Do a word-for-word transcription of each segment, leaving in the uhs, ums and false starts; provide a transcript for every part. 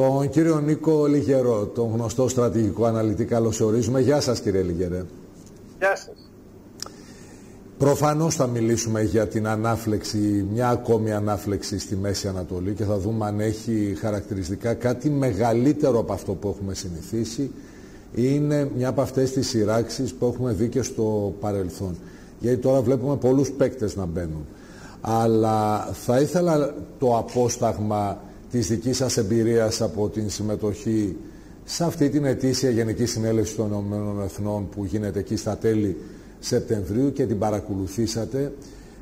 τον κύριο Νίκο Λυγερό, τον γνωστό στρατηγικό αναλυτή. Καλώς ορίζουμε. Γεια σας, κύριε Λυγερέ. Γεια σας. Προφανώς θα μιλήσουμε για την ανάφλεξη, μια ακόμη ανάφλεξη στη Μέση Ανατολή, και θα δούμε αν έχει χαρακτηριστικά κάτι μεγαλύτερο από αυτό που έχουμε συνηθίσει. Είναι μια από αυτές τις σειράξεις που έχουμε δει και στο παρελθόν. Γιατί τώρα βλέπουμε πολλούς παίκτες να μπαίνουν. Αλλά θα ήθελα το απόσταγμα της δικής σας εμπειρίας από την συμμετοχή σε αυτή την ετήσια Γενική Συνέλευση των Ηνωμένων Εθνών που γίνεται εκεί στα τέλη Σεπτεμβρίου και την παρακολουθήσατε.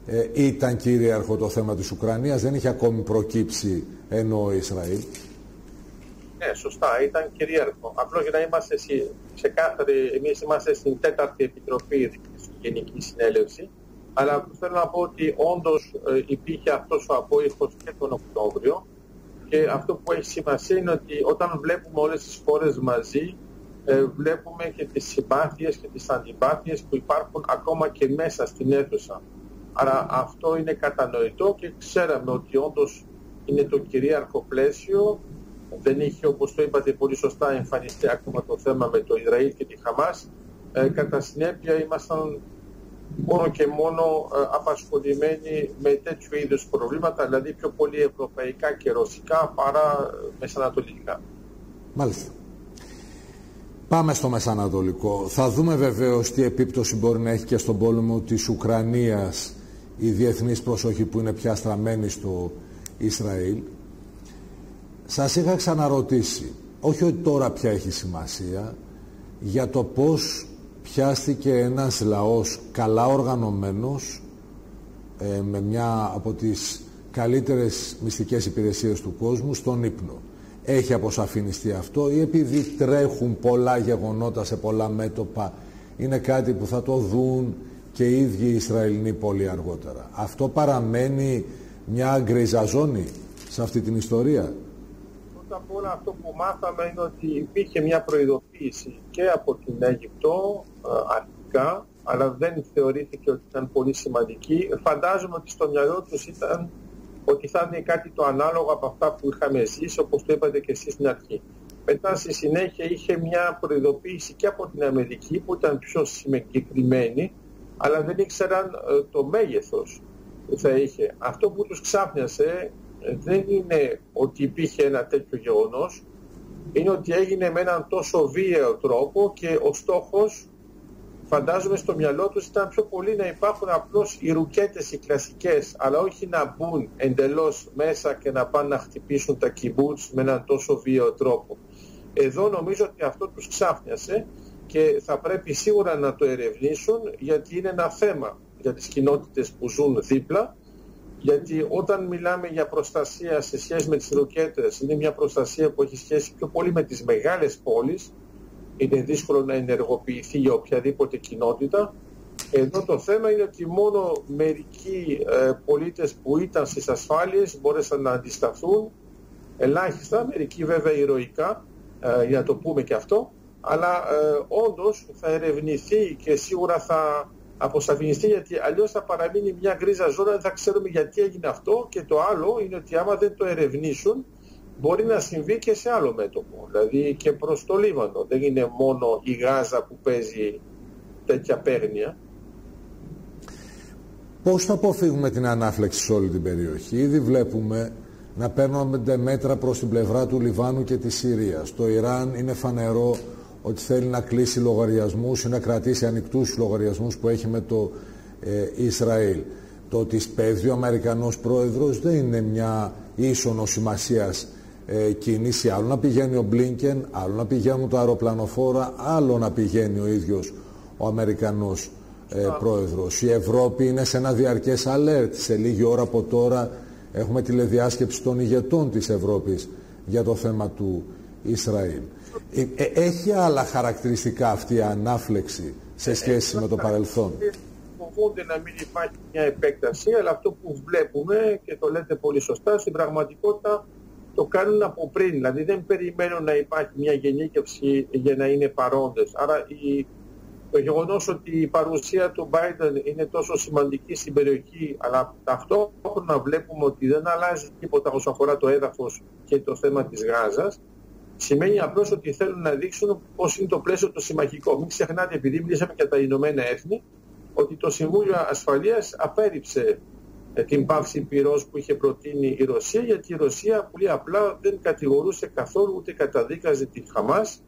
Ε, ήταν κυρίαρχο το θέμα της Ουκρανίας, δεν είχε ακόμη προκύψει ενώ Ισραήλ. Ναι, σωστά, ήταν κυρίαρχο. Απλώς για να είμαστε ξεκάθαροι, εμείς είμαστε στην τέταρτη επιτροπή της Γενικής Συνέλευσης, αλλά θέλω να πω ότι όντως υπήρχε αυτός ο απόϊχος και τον Οκτώβριο, και αυτό που έχει σημασία είναι ότι όταν βλέπουμε όλες τις χώρες μαζί, ε, βλέπουμε και τις συμπάθειες και τις αντιπάθειες που υπάρχουν ακόμα και μέσα στην αίθουσα. Άρα αυτό είναι κατανοητό και ξέραμε ότι όντως είναι το κυρίαρχο πλαίσιο. Δεν είχε, όπως το είπατε πολύ σωστά, εμφανιστεί ακόμα το θέμα με το Ισραήλ και τη Χαμάς. Ε, κατά συνέπεια ήμασταν μόνο και μόνο ε, απασχολημένοι με τέτοιου είδους προβλήματα, δηλαδή πιο πολύ ευρωπαϊκά και ρωσικά παρά μεσανατολικά. Μάλιστα. Πάμε στο μεσανατολικό. Θα δούμε βεβαίως τι επίπτωση μπορεί να έχει και στον πόλεμο της Ουκρανίας η διεθνής προσοχή που είναι πια στραμμένη στο Ισραήλ. Σας είχα ξαναρωτήσει, όχι ότι τώρα πια έχει σημασία, για το πώς πιάστηκε ένας λαός καλά οργανωμένος, ε, με μια από τις καλύτερες μυστικές υπηρεσίες του κόσμου, στον ύπνο. Έχει αποσαφινιστεί αυτό, ή επειδή τρέχουν πολλά γεγονότα σε πολλά μέτωπα, είναι κάτι που θα το δουν και οι ίδιοι οι Ισραηλοί πολύ αργότερα? Αυτό παραμένει μια γκρίζα ζώνη σε αυτή την ιστορία. Από όλα αυτό που μάθαμε είναι ότι υπήρχε μια προειδοποίηση και από την Αίγυπτο αρχικά, αλλά δεν θεωρήθηκε ότι ήταν πολύ σημαντική. Φαντάζομαι ότι στο μυαλό τους ήταν ότι θα είναι κάτι το ανάλογο από αυτά που είχαμε εσείς, όπως το είπατε και εσείς στην αρχή. Μετά στη συνέχεια είχε μια προειδοποίηση και από την Αμερική που ήταν πιο συγκεκριμένη, αλλά δεν ήξεραν το μέγεθος που θα είχε. Αυτό που τους ξάφνιασε δεν είναι ότι υπήρχε ένα τέτοιο γεγονός, είναι ότι έγινε με έναν τόσο βίαιο τρόπο, και ο στόχος, φαντάζομαι στο μυαλό τους, ήταν πιο πολύ να υπάρχουν απλώς οι ρουκέτες, οι κλασικές, αλλά όχι να μπουν εντελώς μέσα και να πάνε να χτυπήσουν τα κιμπούτς με έναν τόσο βίαιο τρόπο. Εδώ νομίζω ότι αυτό τους ξάφνιασε και θα πρέπει σίγουρα να το ερευνήσουν, γιατί είναι ένα θέμα για τις κοινότητες που ζουν δίπλα. Γιατί όταν μιλάμε για προστασία σε σχέση με τις ρουκέτες, είναι μια προστασία που έχει σχέση πιο πολύ με τις μεγάλες πόλεις. Είναι δύσκολο να ενεργοποιηθεί για οποιαδήποτε κοινότητα. Εδώ το θέμα είναι ότι μόνο μερικοί ε, πολίτες που ήταν στις ασφάλειες μπόρεσαν να αντισταθούν. Ελάχιστα, μερικοί βέβαια ηρωικά, ε, για να το πούμε και αυτό. Αλλά ε, όντως θα ερευνηθεί και σίγουρα θα αποσαφινιστεί, γιατί αλλιώς θα παραμείνει μια γκρίζα ζώνη, δεν θα ξέρουμε γιατί έγινε αυτό. Και το άλλο είναι ότι άμα δεν το ερευνήσουν, μπορεί να συμβεί και σε άλλο μέτωπο, δηλαδή και προς το Λίβανο. Δεν είναι μόνο η Γάζα που παίζει τέτοια παίγνια. Πώς θα αποφύγουμε την ανάφλεξη σε όλη την περιοχή? Ήδη βλέπουμε να παίρνονται μέτρα προς την πλευρά του Λιβάνου και της Συρίας. Το Ιράν είναι φανερό ότι θέλει να κλείσει λογαριασμούς ή να κρατήσει ανοιχτούς λογαριασμούς που έχει με το ε, Ισραήλ. Το ότι σπέβδει ο Αμερικανός πρόεδρος δεν είναι μια ίσονο σημασίας ε, κίνηση. Άλλο να πηγαίνει ο Μπλίνκεν, άλλο να πηγαίνουν τα αεροπλανοφόρα, άλλο να πηγαίνει ο ίδιος ο Αμερικανός ε, πρόεδρος. Η Ευρώπη είναι σε ένα διαρκές alert. Σε λίγη ώρα από τώρα έχουμε τηλεδιάσκεψη των ηγετών της Ευρώπης για το θέμα του Ισραήλ. Έχει άλλα χαρακτηριστικά αυτή η ανάφλεξη σε σχέση ε, με το παρελθόν? Φοβούνται να μην υπάρχει μια επέκταση, αλλά αυτό που βλέπουμε, και το λέτε πολύ σωστά, στην πραγματικότητα το κάνουν από πριν. Δηλαδή δεν περιμένουν να υπάρχει μια γενίκευση για να είναι παρόντες. Άρα η, Το γεγονός ότι η παρουσία του Biden είναι τόσο σημαντική στην περιοχή, αλλά ταυτόχρονα βλέπουμε ότι δεν αλλάζει τίποτα όσον αφορά το έδαφος και το θέμα της Γάζας, σημαίνει απλώς ότι θέλουν να δείξουν πώς είναι το πλαίσιο το συμμαχικό. Μην ξεχνάτε, επειδή μιλήσαμε για τα Ηνωμένα Έθνη, ότι το Συμβούλιο Ασφαλείας απέρριψε την πάυση πυρός που είχε προτείνει η Ρωσία, γιατί η Ρωσία πολύ απλά δεν κατηγορούσε καθόλου ούτε καταδίκαζε την Χαμάς.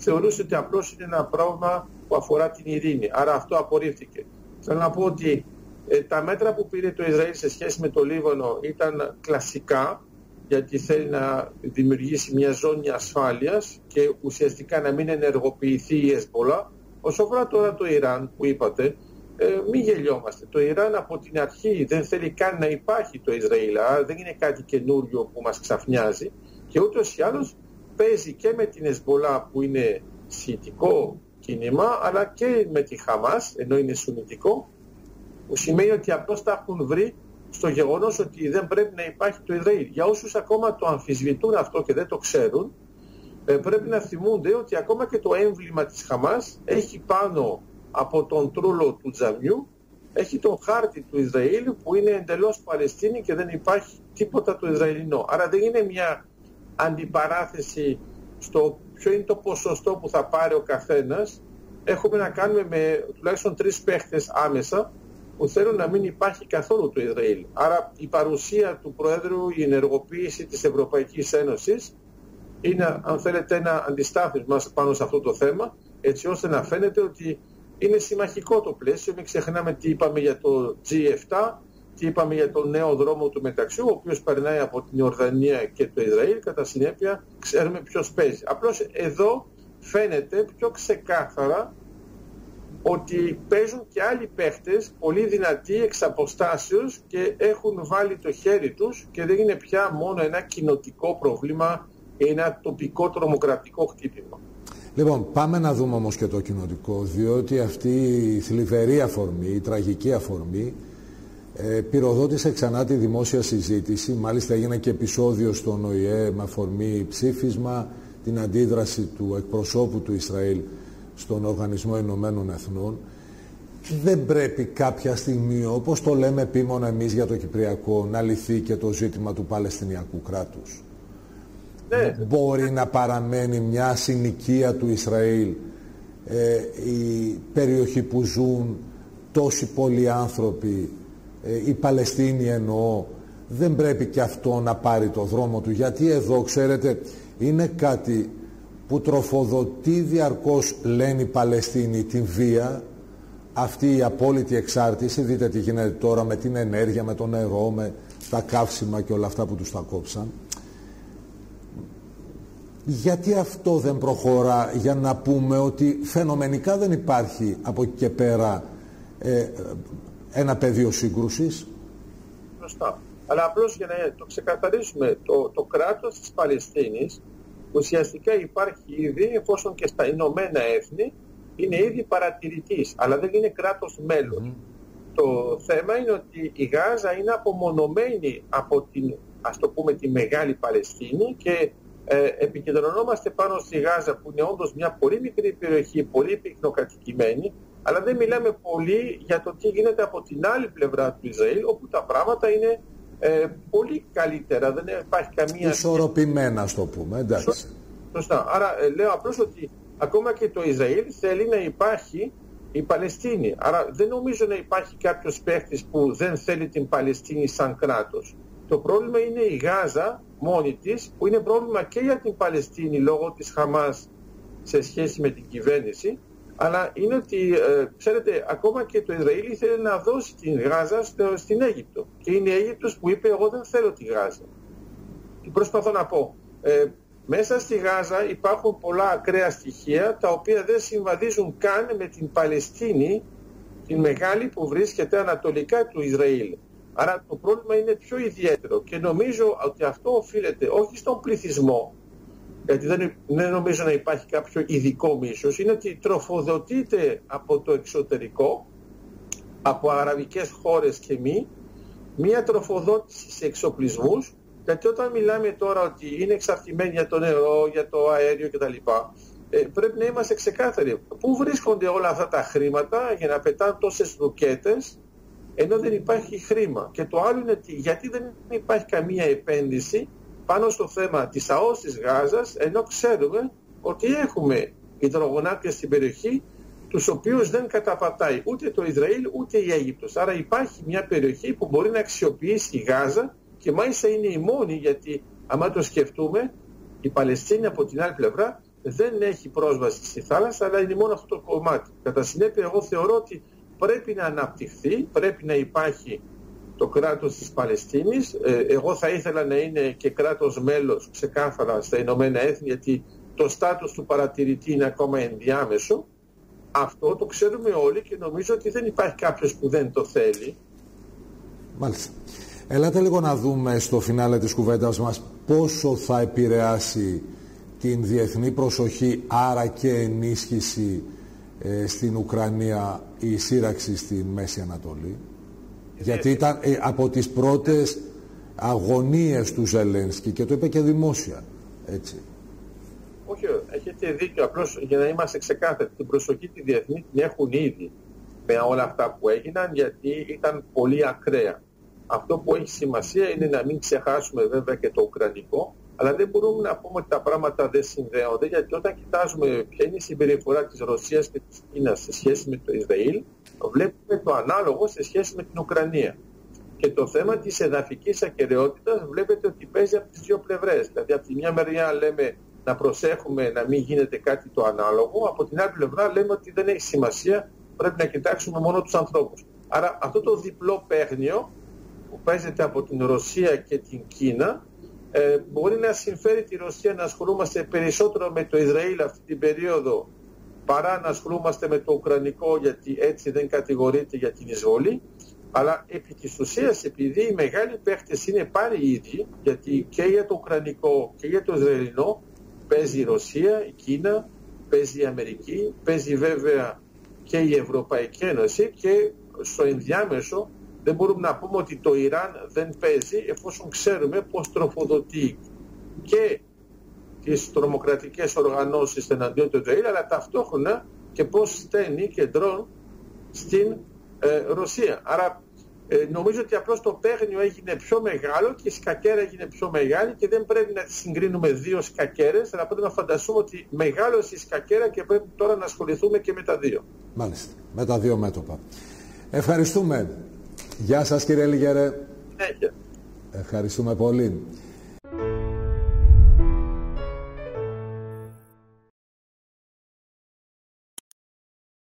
Θεωρούσε ότι απλώς είναι ένα πράγμα που αφορά την ειρήνη. Άρα αυτό απορρίφθηκε. Θέλω να πω ότι ε, τα μέτρα που πήρε το Ισραήλ σε σχέση με το Λίβανο ήταν κλασικά, γιατί θέλει να δημιουργήσει μια ζώνη ασφάλειας και ουσιαστικά να μην ενεργοποιηθεί η Χεζμπολάχ. Όσον αφορά τώρα το Ιράν που είπατε, ε, μην γελιόμαστε. Το Ιράν από την αρχή δεν θέλει καν να υπάρχει το Ισραήλ. Άρα δεν είναι κάτι καινούριο που μας ξαφνιάζει. Και ούτως ή άλλως παίζει και με την Χεζμπολάχ που είναι σχετικό κίνημα, αλλά και με τη Χαμάς, ενώ είναι σουνητικό, που σημαίνει ότι απλώς τα έχουν βρει στο γεγονός ότι δεν πρέπει να υπάρχει το Ισραήλ. Για όσους ακόμα το αμφισβητούν αυτό και δεν το ξέρουν, πρέπει να θυμούνται ότι ακόμα και το έμβλημα της Χαμάς έχει πάνω από τον τρούλο του τζαμιού, έχει τον χάρτη του Ισραήλ που είναι εντελώς Παλαιστίνη και δεν υπάρχει τίποτα το Ισραηλινό. Άρα δεν είναι μια αντιπαράθεση στο ποιο είναι το ποσοστό που θα πάρει ο καθένας. Έχουμε να κάνουμε με τουλάχιστον τρεις παίχτες άμεσα που θέλουν να μην υπάρχει καθόλου το Ισραήλ. Άρα η παρουσία του Προέδρου, η ενεργοποίηση της Ευρωπαϊκής Ένωσης είναι, αν θέλετε, ένα αντιστάθμισμα πάνω σε αυτό το θέμα, έτσι ώστε να φαίνεται ότι είναι συμμαχικό το πλαίσιο. Μην ξεχνάμε τι είπαμε για το τζι επτά, τι είπαμε για τον νέο δρόμο του μεταξύ, ο οποίος περνάει από την Ιορδανία και το Ισραήλ, κατά συνέπεια ξέρουμε ποιος παίζει. Απλώς εδώ φαίνεται πιο ξεκάθαρα ότι παίζουν και άλλοι παίχτες πολύ δυνατοί εξ αποστάσεως και έχουν βάλει το χέρι τους και δεν είναι πια μόνο ένα κοινοτικό πρόβλημα, ένα τοπικό τρομοκρατικό χτύπημα. Λοιπόν, πάμε να δούμε όμως και το κοινοτικό, διότι αυτή η θλιβερή αφορμή, η τραγική αφορμή, πυροδότησε ξανά τη δημόσια συζήτηση. Μάλιστα έγινε και επεισόδιο στον ΟΗΕ με αφορμή ψήφισμα, την αντίδραση του εκπροσώπου του Ισραήλ στον Οργανισμό Ηνωμένων Εθνών. Δεν πρέπει κάποια στιγμή, όπως το λέμε επίμονα εμείς για το Κυπριακό, να λυθεί και το ζήτημα του Παλαιστινιακού κράτους? Ναι. Μπορεί να παραμένει μια συνοικία του Ισραήλ ε, η περιοχή που ζουν τόσοι πολλοί άνθρωποι, η Παλαιστίνη εννοώ, δεν πρέπει και αυτό να πάρει το δρόμο του? Γιατί εδώ, ξέρετε, είναι κάτι που τροφοδοτεί διαρκώς, λένε οι Παλαιστίνοι, την βία, αυτή η απόλυτη εξάρτηση. Δείτε τι γίνεται τώρα με την ενέργεια, με το νερό, με τα καύσιμα και όλα αυτά που τους τα κόψαν. Γιατί αυτό δεν προχωρά για να πούμε ότι φαινομενικά δεν υπάρχει από εκεί και πέρα ε, ένα πεδίο σύγκρουσης? Σωστά. Αλλά απλώς για να το ξεκαθαρίσουμε, το, το κράτος της Παλαιστίνης ουσιαστικά υπάρχει ήδη, εφόσον και στα Ηνωμένα Έθνη είναι ήδη παρατηρητής, αλλά δεν είναι κράτος μέλος. Mm. Το θέμα είναι ότι η Γάζα είναι απομονωμένη από την, ας το πούμε, τη Μεγάλη Παλαιστίνη και ε, επικεντρωνόμαστε πάνω στη Γάζα που είναι όντως μια πολύ μικρή περιοχή, πολύ πυκνοκατοικημένη, αλλά δεν μιλάμε πολύ για το τι γίνεται από την άλλη πλευρά του Ισραήλ, όπου τα πράγματα είναι ε, πολύ καλύτερα, δεν υπάρχει καμία... Ισορροπημένα, στο πούμε, εντάξει. Σωστά. Άρα ε, λέω απλώς ότι ακόμα και το Ισραήλ θέλει να υπάρχει η Παλαιστίνη. Άρα δεν νομίζω να υπάρχει κάποιος παίχτης που δεν θέλει την Παλαιστίνη σαν κράτος. Το πρόβλημα είναι η Γάζα μόνη της, που είναι πρόβλημα και για την Παλαιστίνη λόγω της Χαμάς σε σχέση με την κυβέρνηση, αλλά είναι ότι, ε, ξέρετε, ακόμα και το Ισραήλ ήθελε να δώσει την Γάζα στο, στην Αίγυπτο. Και είναι η Αίγυπτος που είπε εγώ δεν θέλω τη Γάζα. Τι προσπαθώ να πω? Ε, μέσα στη Γάζα υπάρχουν πολλά ακραία στοιχεία, τα οποία δεν συμβαδίζουν καν με την Παλαιστίνη, την μεγάλη που βρίσκεται ανατολικά του Ισραήλ. Άρα το πρόβλημα είναι πιο ιδιαίτερο. Και νομίζω ότι αυτό οφείλεται όχι στον πληθυσμό, γιατί δεν, δεν νομίζω να υπάρχει κάποιο ειδικό μίσος, είναι ότι τροφοδοτείται από το εξωτερικό, από αραβικές χώρες και μη, μία τροφοδότηση σε εξοπλισμούς, γιατί όταν μιλάμε τώρα ότι είναι εξαρτημένοι για το νερό, για το αέριο κτλ, Ε, πρέπει να είμαστε ξεκάθαροι. Πού βρίσκονται όλα αυτά τα χρήματα για να πετάνε τόσες ρουκέτες, ενώ δεν υπάρχει χρήμα. Και το άλλο είναι ότι γιατί δεν υπάρχει καμία επένδυση πάνω στο θέμα της ΑΟΣ της Γάζας, ενώ ξέρουμε ότι έχουμε υδρογονάτια στην περιοχή, τους οποίους δεν καταπατάει ούτε το Ισραήλ ούτε η Αίγυπτος. Άρα υπάρχει μια περιοχή που μπορεί να αξιοποιήσει η Γάζα και μάλιστα είναι η μόνη, γιατί άμα το σκεφτούμε, η Παλαιστίνη από την άλλη πλευρά δεν έχει πρόσβαση στη θάλασσα, αλλά είναι μόνο αυτό το κομμάτι. Κατά συνέπεια, εγώ θεωρώ ότι πρέπει να αναπτυχθεί, πρέπει να υπάρχει το κράτος της Παλαιστίνης. Εγώ θα ήθελα να είναι και κράτος μέλος ξεκάθαρα στα Ηνωμένα Έθνη, γιατί το στάτους του παρατηρητή είναι ακόμα ενδιάμεσο. Αυτό το ξέρουμε όλοι και νομίζω ότι δεν υπάρχει κάποιος που δεν το θέλει. Μάλιστα. Ελάτε λίγο να δούμε στο φινάλε της κουβέντας μας πόσο θα επηρεάσει την διεθνή προσοχή, άρα και ενίσχυση ε, στην Ουκρανία η σύραξη στη Μέση Ανατολή. Ε, Γιατί ήταν ε, από τις πρώτες αγωνίες του Ζελένσκι και το είπε και δημόσια, έτσι. Όχι, έχετε δίκιο, απλώς για να είμαστε ξεκάθαροι, την προσοχή τη διεθνή την έχουν ήδη με όλα αυτά που έγιναν, γιατί ήταν πολύ ακραία. Αυτό που έχει σημασία είναι να μην ξεχάσουμε βέβαια και το ουκρανικό, αλλά δεν μπορούμε να πούμε ότι τα πράγματα δεν συνδέονται, γιατί όταν κοιτάζουμε ποια είναι η συμπεριφορά της Ρωσίας και της Κίνας σε σχέση με το Ισραήλ, βλέπουμε το ανάλογο σε σχέση με την Ουκρανία. Και το θέμα της εδαφικής ακεραιότητας βλέπετε ότι παίζει από τις δύο πλευρές. Δηλαδή από τη μια μεριά λέμε να προσέχουμε να μην γίνεται κάτι το ανάλογο, από την άλλη πλευρά λέμε ότι δεν έχει σημασία, πρέπει να κοιτάξουμε μόνο τους ανθρώπους. Άρα αυτό το διπλό παίγνιο που παίζεται από την Ρωσία και την Κίνα, Ε, μπορεί να συμφέρει τη Ρωσία να ασχολούμαστε περισσότερο με το Ισραήλ αυτή την περίοδο παρά να ασχολούμαστε με το Ουκρανικό, γιατί έτσι δεν κατηγορείται για την εισβολή. Αλλά επί της ουσίας, επειδή οι μεγάλοι παίχτες είναι πάλι οι ίδιοι, γιατί και για το Ουκρανικό και για το Ισραηλινό παίζει η Ρωσία, η Κίνα, παίζει η Αμερική, παίζει βέβαια και η Ευρωπαϊκή Ένωση, και στο ενδιάμεσο δεν μπορούμε να πούμε ότι το Ιράν δεν παίζει, εφόσον ξέρουμε πως τροφοδοτεί και τις τρομοκρατικές οργανώσεις εναντίον του Ισραήλ, αλλά ταυτόχρονα και πως στέλνει και ντρόν στην ε, Ρωσία. Άρα ε, νομίζω ότι απλώς το παίγνιο έγινε πιο μεγάλο και η σκακέρα έγινε πιο μεγάλη και δεν πρέπει να συγκρίνουμε δύο σκακέρες, αλλά πρέπει να φανταστούμε ότι μεγάλωσε η σκακέρα και πρέπει τώρα να ασχοληθούμε και με τα δύο. Μάλιστα, με τα δύο μέτωπα. Ευχαριστούμε. Γεια σας κύριε Λυγερέ. Ευχαριστούμε πολύ.